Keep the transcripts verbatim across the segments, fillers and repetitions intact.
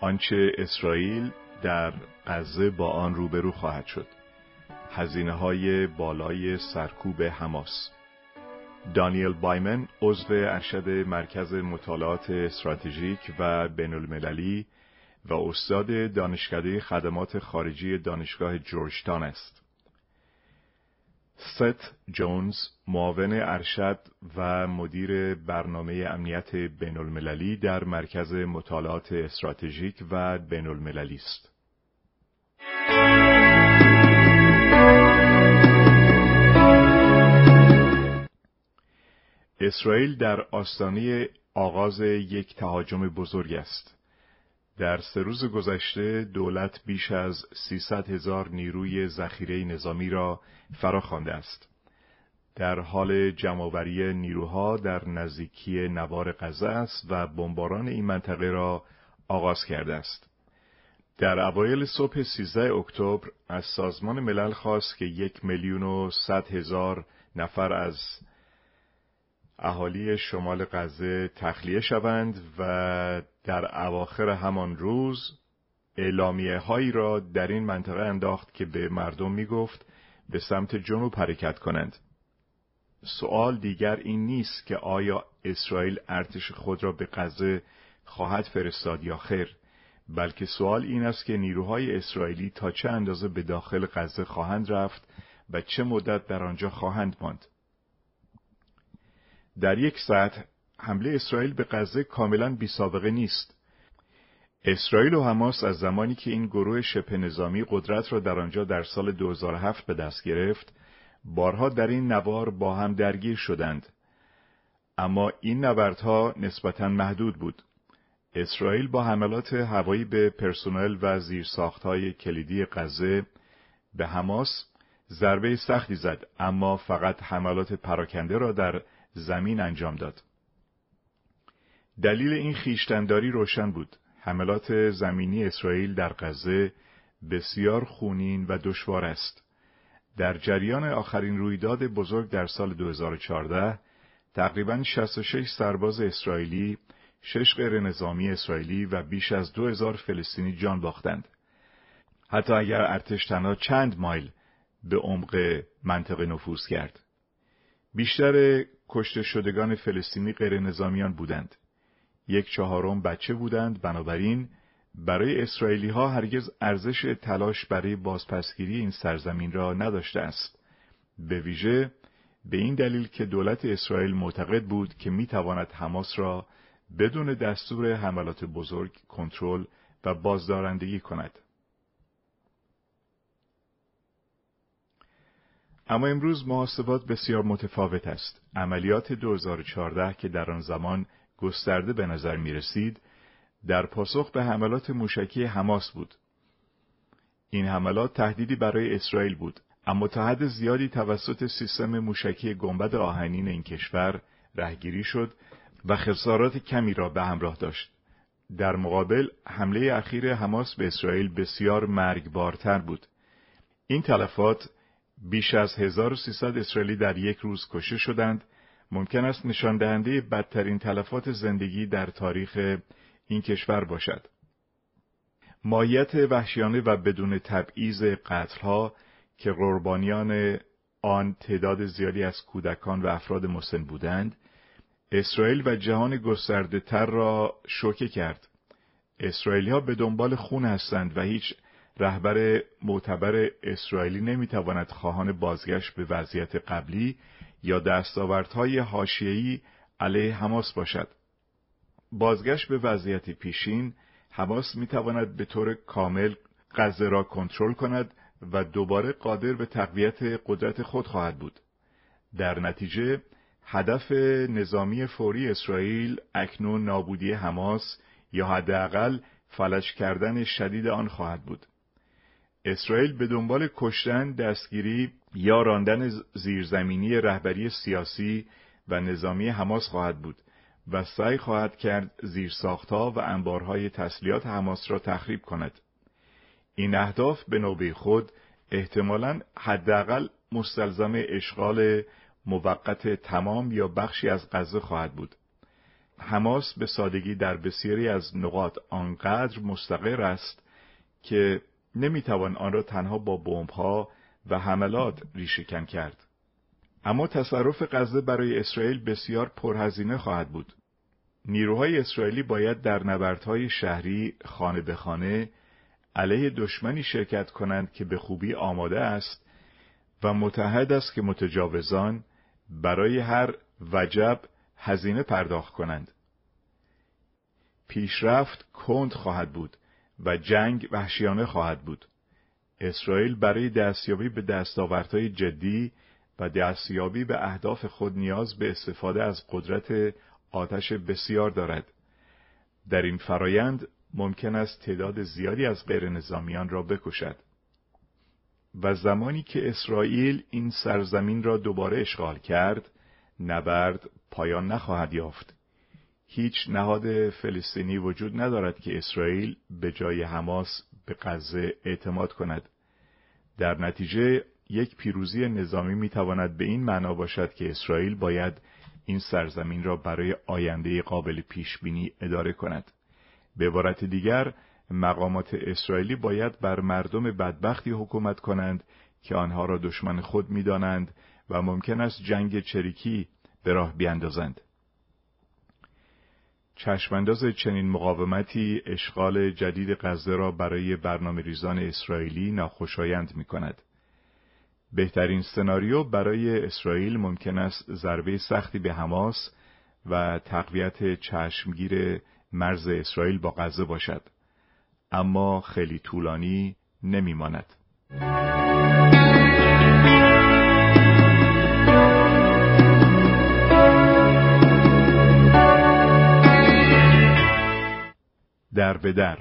آنچه اسرائیل در غزه با آن روبرو خواهد شد. هزینه‌های بالای سرکوب حماس. دانیل بایمن، عضو ارشد مرکز مطالعات استراتژیک و بین‌المللی و استاد دانشکده خدمات خارجی دانشگاه جورجتاون است. ست جونز، معاون ارشد و مدیر برنامه امنیت بین‌المللی در مرکز مطالعات استراتژیک و بین‌المللی است. اسرائیل در آستانه آغاز یک تهاجم بزرگ است. در سه روز گذشته دولت بیش از سیصد هزار نیروی ذخیره نظامی را فراخوانده است. در حال جمع‌آوری نیروها در نزدیکی نوار غزه است و بمباران این منطقه را آغاز کرده است. در اوایل صبح سیزدهم اکتبر از سازمان ملل خواست که یک میلیون و صد هزار نفر از اهالی شمال غزه تخلیه شوند و در اواخر همان روز اعلامیه هایی را در این منطقه انداخت که به مردم می گفت به سمت جنوب حرکت کنند. سوال دیگر این نیست که آیا اسرائیل ارتش خود را به غزه خواهد فرستاد یا خیر، بلکه سوال این است که نیروهای اسرائیلی تا چه اندازه به داخل غزه خواهند رفت و چه مدت در آنجا خواهند ماند. در یک سطح، حمله اسرائیل به غزه کاملاً بی‌سابقه نیست. اسرائیل و حماس از زمانی که این گروه شبه نظامی قدرت را در آنجا در سال دو هزار و هفت به دست گرفت، بارها در این نوار با هم درگیر شدند. اما این نبردها نسبتاً محدود بود. اسرائیل با حملات هوایی به پرسنل و زیرساخت‌های کلیدی غزه به حماس ضربه سختی زد، اما فقط حملات پراکنده را در زمین انجام داد. دلیل این خیشتنداری روشن بود. حملات زمینی اسرائیل در غزه بسیار خونین و دشوار است. در جریان آخرین رویداد بزرگ در سال دو هزار و چهارده، تقریباً شصت و شش سرباز اسرائیلی، شش غیر نظامی اسرائیلی و بیش از دو هزار فلسطینی جان باختند. حتی اگر ارتش تنها چند مایل به عمق منطقه نفوذ کرد. بیشتر کشته شدگان فلسطینی غیر نظامیان بودند. یک چهارم بچه بودند، بنابراین برای اسرائیلی ها هرگز ارزش تلاش برای بازپسگیری این سرزمین را نداشته است. به ویژه به این دلیل که دولت اسرائیل معتقد بود که می تواند حماس را بدون دستور حملات بزرگ کنترل و بازدارندگی کند. اما امروز محاسبات بسیار متفاوت است. عملیات دو هزار و چهارده که در آن زمان گسترده به نظر می رسید، در پاسخ به حملات موشکی حماس بود. این حملات تهدیدی برای اسرائیل بود، اما تا حد زیادی توسط سیستم موشکی گنبد آهنین این کشور رهگیری شد و خسارات کمی را به همراه داشت. در مقابل، حمله اخیر حماس به اسرائیل بسیار مرگبارتر بود. این تلفات، بیش از هزار و سیصد اسرائیلی در یک روز کشته شدند، ممکن است نشان دهنده بدترین تلفات زندگی در تاریخ این کشور باشد. ماهیت وحشیانه و بدون تبعیض قتل‌ها که قربانیان آن تعداد زیادی از کودکان و افراد مسن بودند، اسرائیل و جهان گسترده تر را شوکه کرد. اسرائیلی‌ها به دنبال خون هستند و هیچ رهبر معتبر اسرائیلی نمیتواند خواهان بازگشت به وضعیت قبلی یا دستاوردهای حاشیه‌ای علیه حماس باشد. بازگشت به وضعیت پیشین، حماس میتواند به طور کامل غزه را کنترل کند و دوباره قادر به تقویت قدرت خود خواهد بود. در نتیجه، هدف نظامی فوری اسرائیل اکنون نابودی حماس یا حداقل فلج کردن شدید آن خواهد بود. اسرائیل به دنبال کشتن، دستگیری یا راندن زیرزمینی رهبری سیاسی و نظامی حماس خواهد بود و سعی خواهد کرد زیرساخت‌ها و انبارهای تسلیحات حماس را تخریب کند. این اهداف به نوبه خود احتمالاً حداقل مستلزم اشغال موقت تمام یا بخشی از غزه خواهد بود. حماس به سادگی در بسیاری از نقاط آنقدر مستقر است که نمیتوان آن را تنها با بمب‌ها و حملات ریشه‌کن کرد. اما تصرف غزه برای اسرائیل بسیار پرهزینه خواهد بود. نیروهای اسرائیلی باید در نبردهای شهری خانه به خانه علیه دشمنی شرکت کنند که به خوبی آماده است و متحد است که متجاوزان برای هر وجب هزینه پرداخت کنند. پیشرفت کند خواهد بود و جنگ وحشیانه خواهد بود. اسرائیل برای دستیابی به دستاوردهای جدی و دستیابی به اهداف خود نیاز به استفاده از قدرت آتش بسیار دارد. در این فرایند ممکن است تعداد زیادی از غیرنظامیان را بکشد. و زمانی که اسرائیل این سرزمین را دوباره اشغال کرد، نبرد پایان نخواهد یافت. هیچ نهاد فلسطینی وجود ندارد که اسرائیل به جای حماس به غزه اعتماد کند. در نتیجه یک پیروزی نظامی میتواند به این معنا باشد که اسرائیل باید این سرزمین را برای آینده قابل پیشبینی اداره کند. به عبارت دیگر، مقامات اسرائیلی باید بر مردم بدبختی حکومت کنند که آنها را دشمن خود می‌دانند و ممکن است جنگ چریکی به راه بیاندازند. چشمانداز چنین مقاومتی اشغال جدید غزه را برای برنامه‌ریزان اسرائیلی ناخوشایند می‌کند. بهترین سناریو برای اسرائیل ممکن است ضربه سختی به حماس و تقویت چشمگیر مرز اسرائیل با غزه باشد، اما خیلی طولانی نمی‌ماند. در به در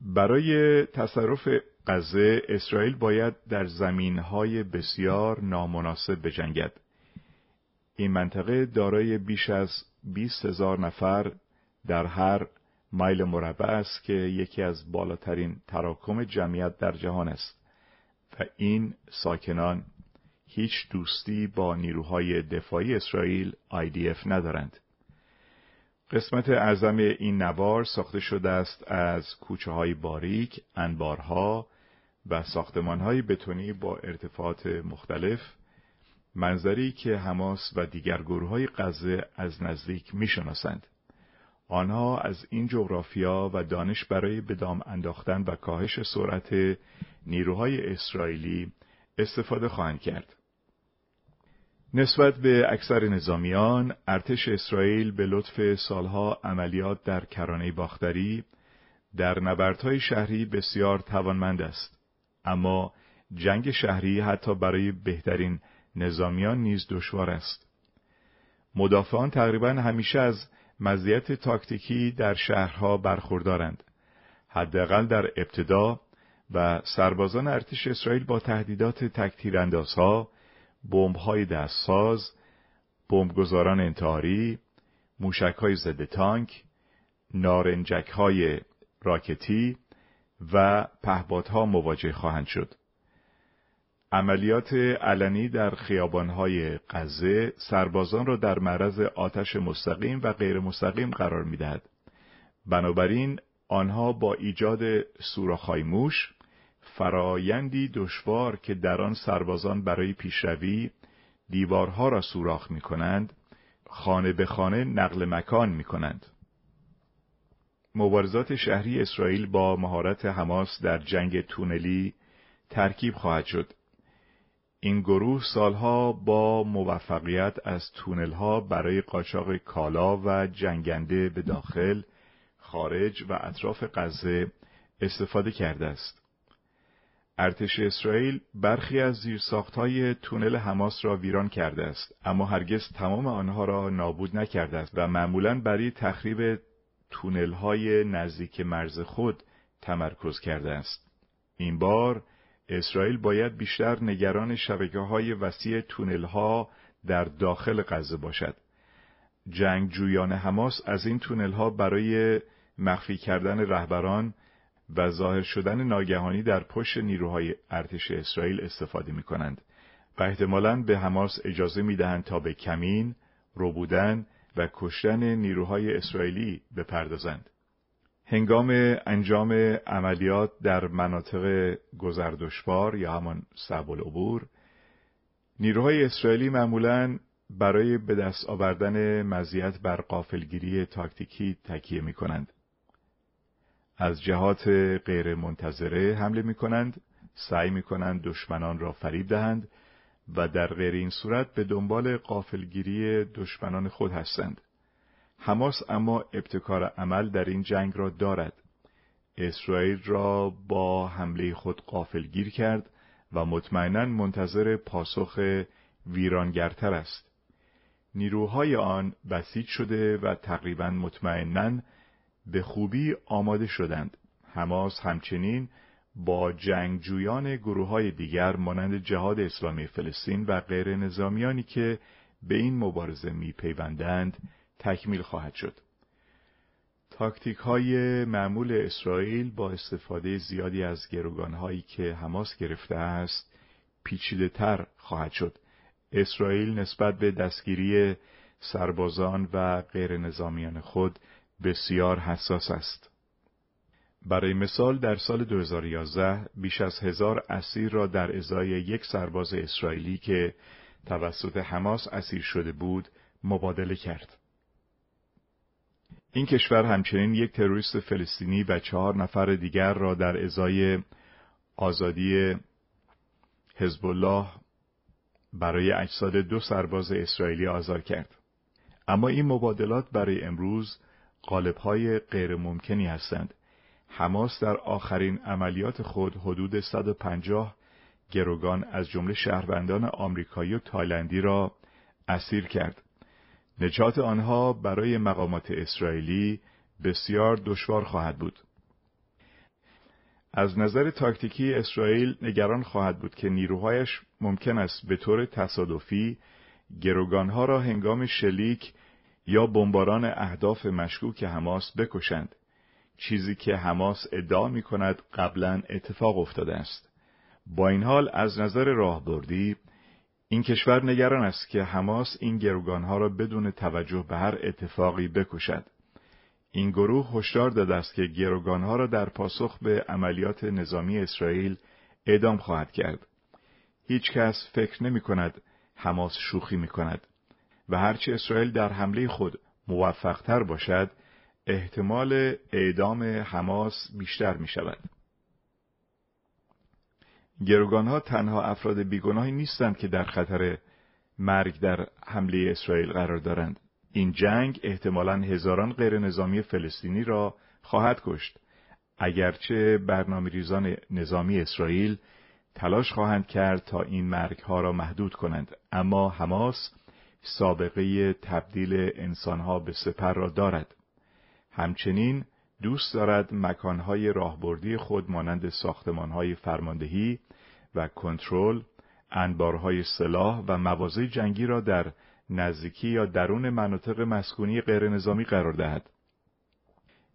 برای تصرف غزه اسرائیل باید در زمین‌های بسیار نامناسب بجنگد. این منطقه دارای بیش از بیست هزار نفر در هر مایل مربع است که یکی از بالاترین تراکم جمعیت در جهان است و این ساکنان هیچ دوستی با نیروهای دفاعی اسرائیل آی دی اف ندارند. قسمت اعظم این نوار ساخته شده است از کوچه‌های باریک، انبارها و ساختمان‌های بتونی با ارتفاعات مختلف، منظری که حماس و دیگر گروه‌های غزه از نزدیک می‌شناسند. آنها از این جغرافیا و دانش برای به دام انداختن و کاهش سرعت نیروهای اسرائیلی استفاده خواهند کرد. نسبت به اکثر نظامیان، ارتش اسرائیل به لطف سالها عملیات در کرانه باختری در نبردهای شهری بسیار توانمند است، اما جنگ شهری حتی برای بهترین نظامیان نیز دشوار است. مدافعان تقریباً همیشه از مزیت تاکتیکی در شهرها برخوردارند، حداقل در ابتدا، و سربازان ارتش اسرائیل با تهدیدات تک‌تیراندازها، بمب‌های دستساز، بمبگذاران انتحاری، موشک‌های ضد تانک، نارنجک‌های راکتی و پهپادها مواجه خواهند شد. عملیات علنی در خیابان‌های غزه سربازان را در معرض آتش مستقیم و غیر مستقیم قرار می‌دهد. بنابراین آنها با ایجاد سوراخ‌های موش، فرایندی دشوار که در آن سربازان برای پیشروی دیوارها را سوراخ می‌کنند، خانه به خانه نقل مکان می‌کنند. مبارزات شهری اسرائیل با مهارت حماس در جنگ تونلی ترکیب خواهد شد. این گروه سالها با موفقیت از تونل‌ها برای قاچاق کالا و جنگنده به داخل، خارج و اطراف غزه استفاده کرده است. ارتش اسرائیل برخی از زیرساخت‌های تونل حماس را ویران کرده است، اما هرگز تمام آنها را نابود نکرده است و معمولاً برای تخریب تونل‌های نزدیک مرز خود تمرکز کرده است. این بار اسرائیل باید بیشتر نگران شبکه‌های وسیع تونل‌ها در داخل غزه باشد. جنگجویان حماس از این تونل‌ها برای مخفی کردن رهبران و ظاهر شدن ناگهانی در پشت نیروهای ارتش اسرائیل استفاده می‌کنند و احتمالاً به حماس اجازه می‌دهند تا به کمین، روبودن و کشتن نیروهای اسرائیلی بپردازند. هنگام انجام عملیات در مناطق گذردشوار یا همان صعب العبور، نیروهای اسرائیلی معمولاً برای به دست آوردن مزیت بر غافلگیری تاکتیکی تکیه می کنند. از جهات غیر منتظره حمله می کنند، سعی می کنند دشمنان را فریب دهند و در غیر این صورت به دنبال غافلگیری دشمنان خود هستند. حماس اما ابتکار عمل در این جنگ را دارد. اسرائیل را با حمله خود غافلگیر کرد و مطمئناً منتظر پاسخ ویرانگرتر است. نیروهای آن بسیج شده و تقریباً مطمئناً به خوبی آماده شدند. حماس همچنین با جنگجویان گروه‌های دیگر مانند جهاد اسلامی فلسطین و غیر نظامیانی که به این مبارزه می‌پیوندند تکمیل خواهد شد. تاکتیک‌های معمول اسرائیل با استفاده زیادی از گروگان‌هایی که حماس گرفته است پیچیده‌تر خواهد شد. اسرائیل نسبت به دستگیری سربازان و غیر نظامیان خود بسیار حساس است. برای مثال در سال دو هزار و یازده بیش از هزار اسیر را در ازای یک سرباز اسرائیلی که توسط حماس اسیر شده بود مبادله کرد. این کشور همچنین یک تروریست فلسطینی و چهار نفر دیگر را در ازای آزادی حزب الله برای اجساد دو سرباز اسرائیلی آزاد کرد. اما این مبادلات برای امروز قالب‌های غیر ممکنی هستند. حماس در آخرین عملیات خود حدود صد و پنجاه گروگان از جمله شهروندان آمریکایی و تایلندی را اسیر کرد. نجات آنها برای مقامات اسرائیلی بسیار دشوار خواهد بود. از نظر تاکتیکی اسرائیل نگران خواهد بود که نیروهایش ممکن است به طور تصادفی گروگانها را هنگام شلیک یا بمباران اهداف مشکوک حماس بکشند، چیزی که حماس ادعا می‌کند قبلاً اتفاق افتاده است. با این حال از نظر راهبردی این کشور نگران است که حماس این گروگانها را بدون توجه به هر اتفاقی بکشد. این گروه هشدار داده است که گروگانها را در پاسخ به عملیات نظامی اسرائیل اعدام خواهد کرد. هیچ کس فکر نمی‌کند حماس شوخی می‌کند و هرچه اسرائیل در حمله خود موفق‌تر باشد، احتمال اعدام حماس بیشتر می شود. گروگانها تنها افراد بیگناهی نیستند که در خطر مرگ در حمله اسرائیل قرار دارند. این جنگ احتمالاً هزاران غیر نظامی فلسطینی را خواهد کشت، اگرچه برنامه‌ریزان نظامی اسرائیل تلاش خواهند کرد تا این مرگها را محدود کنند. اما حماس سابقه تبدیل انسانها به سپر را دارد. همچنین دوست دارد مکانهای راهبردی خود مانند ساختمانهای فرماندهی و کنترل، انبارهای سلاح و مواضع جنگی را در نزدیکی یا درون مناطق مسکونی غیرنظامی قرار دهد.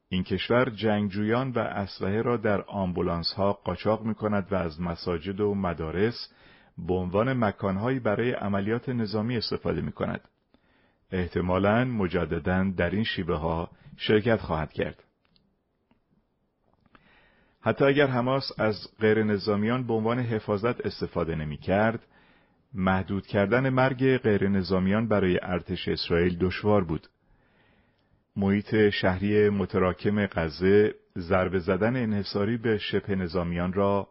این کشور جنگجویان و اسلحه را در آمبولانس‌ها قاچاق می‌کند و از مساجد و مدارس به عنوان مکانهایی برای عملیات نظامی استفاده می‌کند. احتمالاً مجدداً در این شیوه‌ها شرکت خواهد کرد. حتی اگر حماس از غیر نظامیان به عنوان حفاظت استفاده نمی کرد، محدود کردن مرگ غیر نظامیان برای ارتش اسرائیل دشوار بود. محیط شهری متراکم غزه ضربه زدن انحصاری به شبه نظامیان را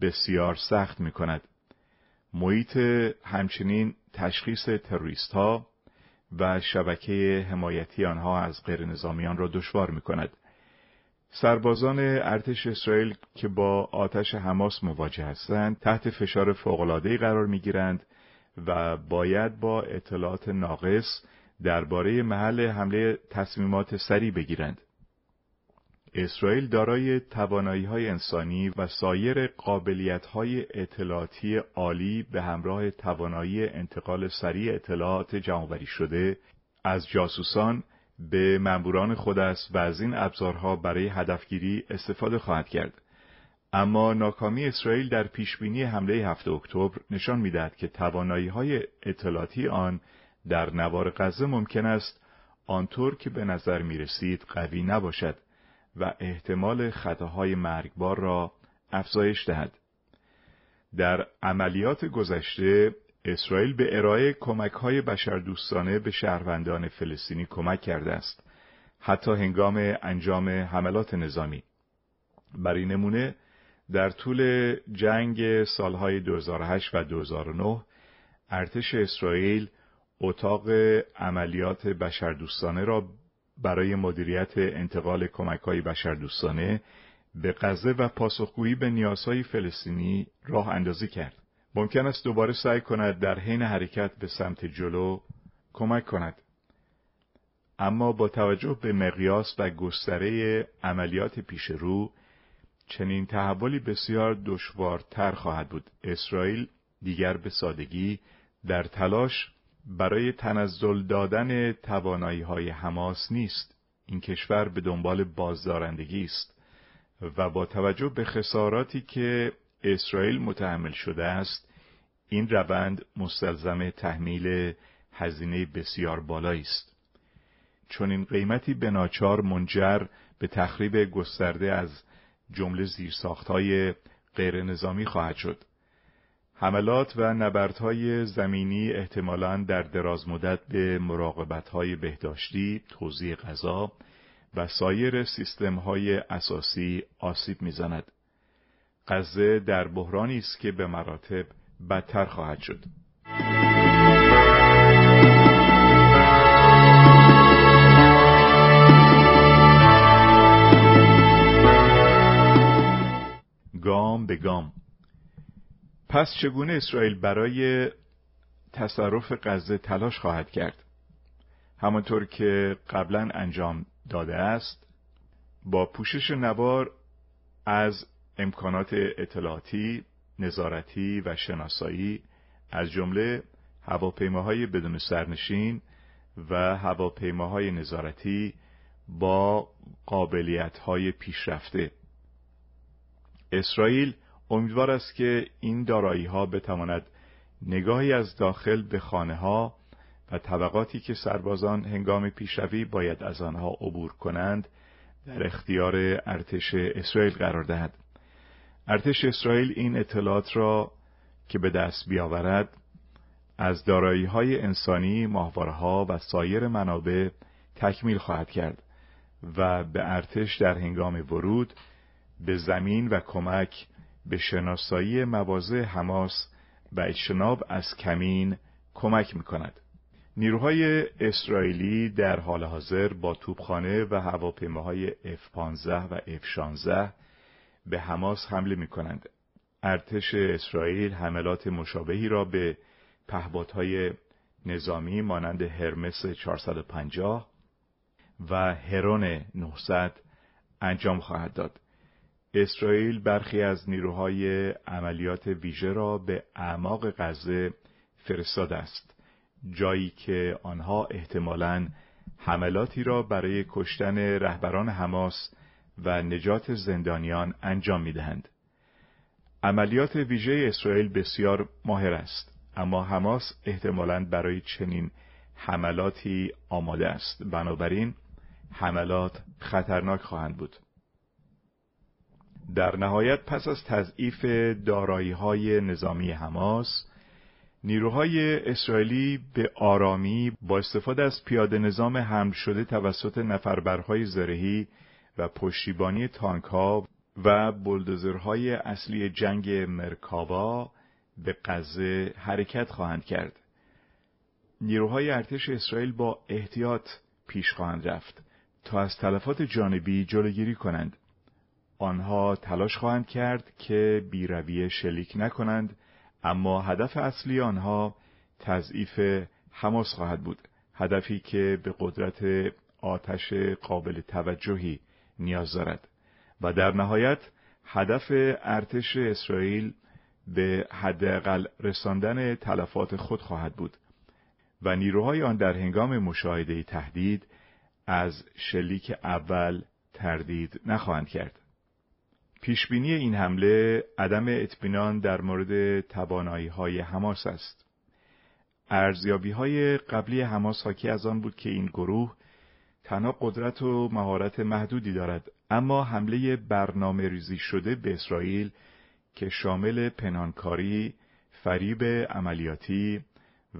بسیار سخت می کند. محیط همچنین تشخیص تروریست ها و شبکه حمایتی آنها از غیر نظامیان را دشوار می کند. سربازان ارتش اسرائیل که با آتش حماس مواجه هستند تحت فشار فوق‌العاده‌ای قرار می گیرند و باید با اطلاعات ناقص درباره محل حمله تصمیمات سریع بگیرند. اسرائیل دارای توانایی‌های انسانی و سایر قابلیت‌های اطلاعاتی عالی به همراه توانایی انتقال سریع اطلاعات جمع‌آوری شده از جاسوسان به ماموران خود است و از این ابزارها برای هدفگیری استفاده خواهد کرد. اما ناکامی اسرائیل در پیشبینی حمله هفتم اکتبر نشان می‌دهد که توانایی‌های اطلاعاتی آن در نوار غزه ممکن است آنطور که به نظر می رسید قوی نباشد و احتمال خطاهای مرگبار را افزایش دهد. در عملیات گذشته، اسرائیل به ارائه کمک‌های بشردوستانه به شهروندان فلسطینی کمک کرده است، حتی هنگام انجام حملات نظامی. برای نمونه، در طول جنگ سالهای دو هزار و هشت و دو هزار و نه، ارتش اسرائیل اتاق عملیات بشردوستانه را برای مدیریت انتقال کمک‌های بشردوستانه به غزه و پاسخگویی به نیازهای فلسطینی راه اندازی کرد. ممکن است دوباره سعی کند در حین حرکت به سمت جلو کمک کند. اما با توجه به مقیاس و گستره عملیات پیش رو، چنین تحولی بسیار دشوارتر خواهد بود. اسرائیل دیگر به سادگی در تلاش برای تنزل دادن توانایی‌های حماس نیست. این کشور به دنبال بازدارندگی است و با توجه به خساراتی که اسرائیل متحمل شده است، این روند مستلزم تحمیل هزینه بسیار بالایی است. چون این قیمتی به ناچار منجر به تخریب گسترده از جمله زیرساخت‌های غیرنظامی خواهد شد. حملات و نبردهای زمینی احتمالاً در دراز مدت به مراقبت‌های بهداشتی، توزیع غذا و سایر سیستم‌های اساسی آسیب می‌زند. غزه در بحرانی است که به مراتب بدتر خواهد شد. گام به گام. پس چگونه اسرائیل برای تصرف غزه تلاش خواهد کرد؟ همانطور که قبلا انجام داده است، با پوشش نوار از امکانات اطلاعاتی، نظارتی و شناسایی، از جمله هواپیماهای بدون سرنشین و هواپیماهای نظارتی با قابلیت‌های پیشرفته، اسرائیل امیدوار است که این دارایی‌ها بتواند نگاهی از داخل به خانه‌ها و طبقاتی که سربازان هنگام پیشروی باید از آنها عبور کنند در اختیار ارتش اسرائیل قرار دهد. ارتش اسرائیل این اطلاعات را که به دست بیاورد، از دارایی‌های انسانی، ماهواره‌ها و سایر منابع تکمیل خواهد کرد و به ارتش در هنگام ورود به زمین و کمک به شناسایی مواضع حماس و اجتناب از کمین کمک می‌کند. نیروهای اسرائیلی در حال حاضر با توپخانه و هواپیماهای اف پانزده و اف شانزده به حماس حمله می‌کنند. ارتش اسرائیل حملات مشابهی را به پهپادهای نظامی مانند هرمس چهارصد و پنجاه و هرون نهصد انجام خواهد داد. اسرائیل برخی از نیروهای عملیات ویژه را به اعماق غزه فرستاده است، جایی که آنها احتمالاً حملاتی را برای کشتن رهبران حماس و نجات زندانیان انجام می‌دهند. عملیات ویژه اسرائیل بسیار ماهر است، اما حماس احتمالاً برای چنین حملاتی آماده است. بنابراین حملات خطرناک خواهند بود. در نهایت، پس از تضعیف دارایی‌های نظامی حماس، نیروهای اسرائیلی به آرامی با استفاده از پیاده نظام حمل شده توسط نفربرهای زرهی و پشتیبانی تانک‌ها و بلدوزرهای اصلی جنگ مرکاوا به غزه حرکت خواهند کرد. نیروهای ارتش اسرائیل با احتیاط پیش خواهند رفت تا از تلفات جانبی جلوگیری کنند. آنها تلاش خواهند کرد که بی‌رویه شلیک نکنند، اما هدف اصلی آنها تضعیف حماس خواهد بود، هدفی که به قدرت آتش قابل توجهی نیاز دارد و در نهایت هدف ارتش اسرائیل به حداقل رساندن تلفات خود خواهد بود و نیروهای آن در هنگام مشاهده تهدید از شلیک اول تردید نخواهند کرد. پیشبینی این حمله عدم اطمینان در مورد توانایی‌های حماس است. ارزیابی‌های قبلی حماس حاکی از آن بود که این گروه تنها قدرت و مهارت محدودی دارد، اما حمله برنامه ریزی شده به اسرائیل که شامل پنهانکاری، فریب عملیاتی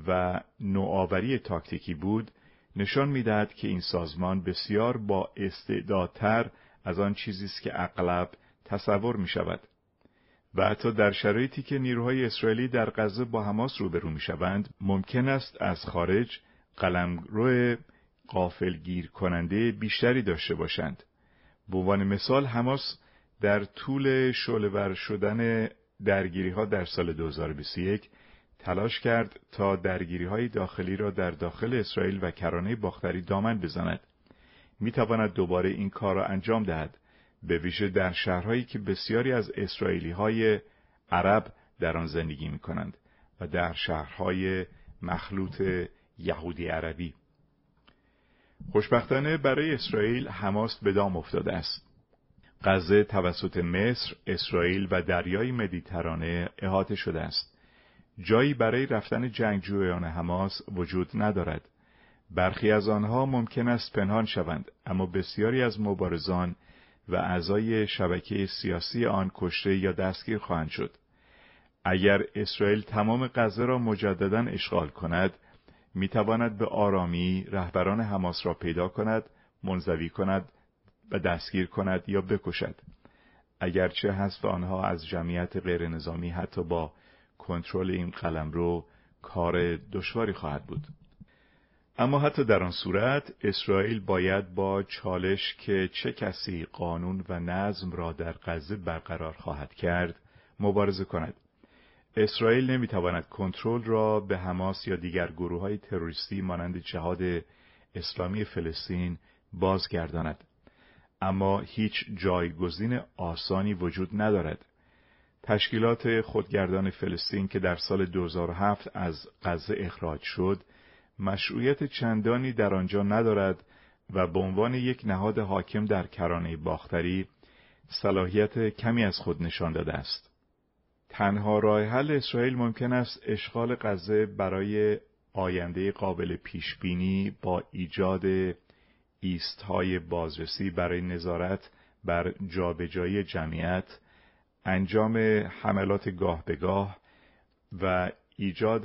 و نوآوری تاکتیکی بود، نشان می‌دهد که این سازمان بسیار با استعدادتر از آن چیزی است که اغلب تصور می‌شود. و حتی در شرایطی که نیروهای اسرائیلی در غزه با حماس روبرو می‌شوند، ممکن است از خارج قلمرو غافلگیر کننده بیشتری داشته باشند. به عنوان مثال، حماس در طول شعله‌ور شدن درگیری‌ها در سال دو هزار و بیست و یک تلاش کرد تا درگیری‌های داخلی را در داخل اسرائیل و کرانه باختری دامن بزند. می‌تواند دوباره این کار را انجام دهد، به ویژه در شهرهایی که بسیاری از اسرائیلی‌های عرب در آن زندگی می‌کنند و در شهرهای مخلوط یهودی عربی. خوشبختانه برای اسرائیل، حماس به دام افتاده است. غزه توسط مصر، اسرائیل و دریای مدیترانه احاطه شده است. جایی برای رفتن جنگجویان حماس وجود ندارد. برخی از آنها ممکن است پنهان شوند، اما بسیاری از مبارزان و اعضای شبکه سیاسی آن کشته یا دستگیر خواهند شد. اگر اسرائیل تمام غزه را مجدداً اشغال کند، میتواند به آرامی رهبران حماس را پیدا کند، منزوی کند و دستگیر کند یا بکشد. اگرچه حذف آنها از جمعیت غیرنظامی حتی با کنترل این قلمرو کار دشواری خواهد بود. اما حتی در آن صورت، اسرائیل باید با چالش که چه کسی قانون و نظم را در غزه برقرار خواهد کرد مبارزه کند. اسرائیل نمیتواند کنترل را به حماس یا دیگر گروه‌های تروریستی مانند جهاد اسلامی فلسطین بازگرداند، اما هیچ جایگزین آسانی وجود ندارد. تشکیلات خودگردان فلسطین که در سال دو هزار و هفت از غزه اخراج شد، مشروعیت چندانی در آنجا ندارد و به عنوان یک نهاد حاکم در کرانه باختری صلاحیت کمی از خود نشان داده است. تنها راه حل اسرائیل ممکن است اشغال غزه برای آینده قابل پیشبینی با ایجاد ایست‌های بازرسی برای نظارت بر جابجایی جمعیت، انجام حملات گاه به گاه و ایجاد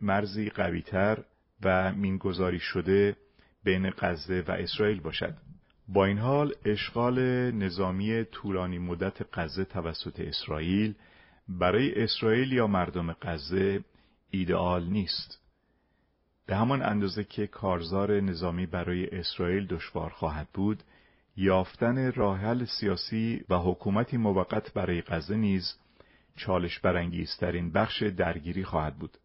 مرزی قوی‌تر و مینگذاری شده بین غزه و اسرائیل باشد. با این حال، اشغال نظامی طولانی مدت غزه توسط اسرائیل برای اسرائیل یا مردم غزه ایدئال نیست. به همان اندازه که کارزار نظامی برای اسرائیل دشوار خواهد بود، یافتن راه حل سیاسی و حکومتی موقت برای غزه نیز چالش برانگیزترین بخش درگیری خواهد بود.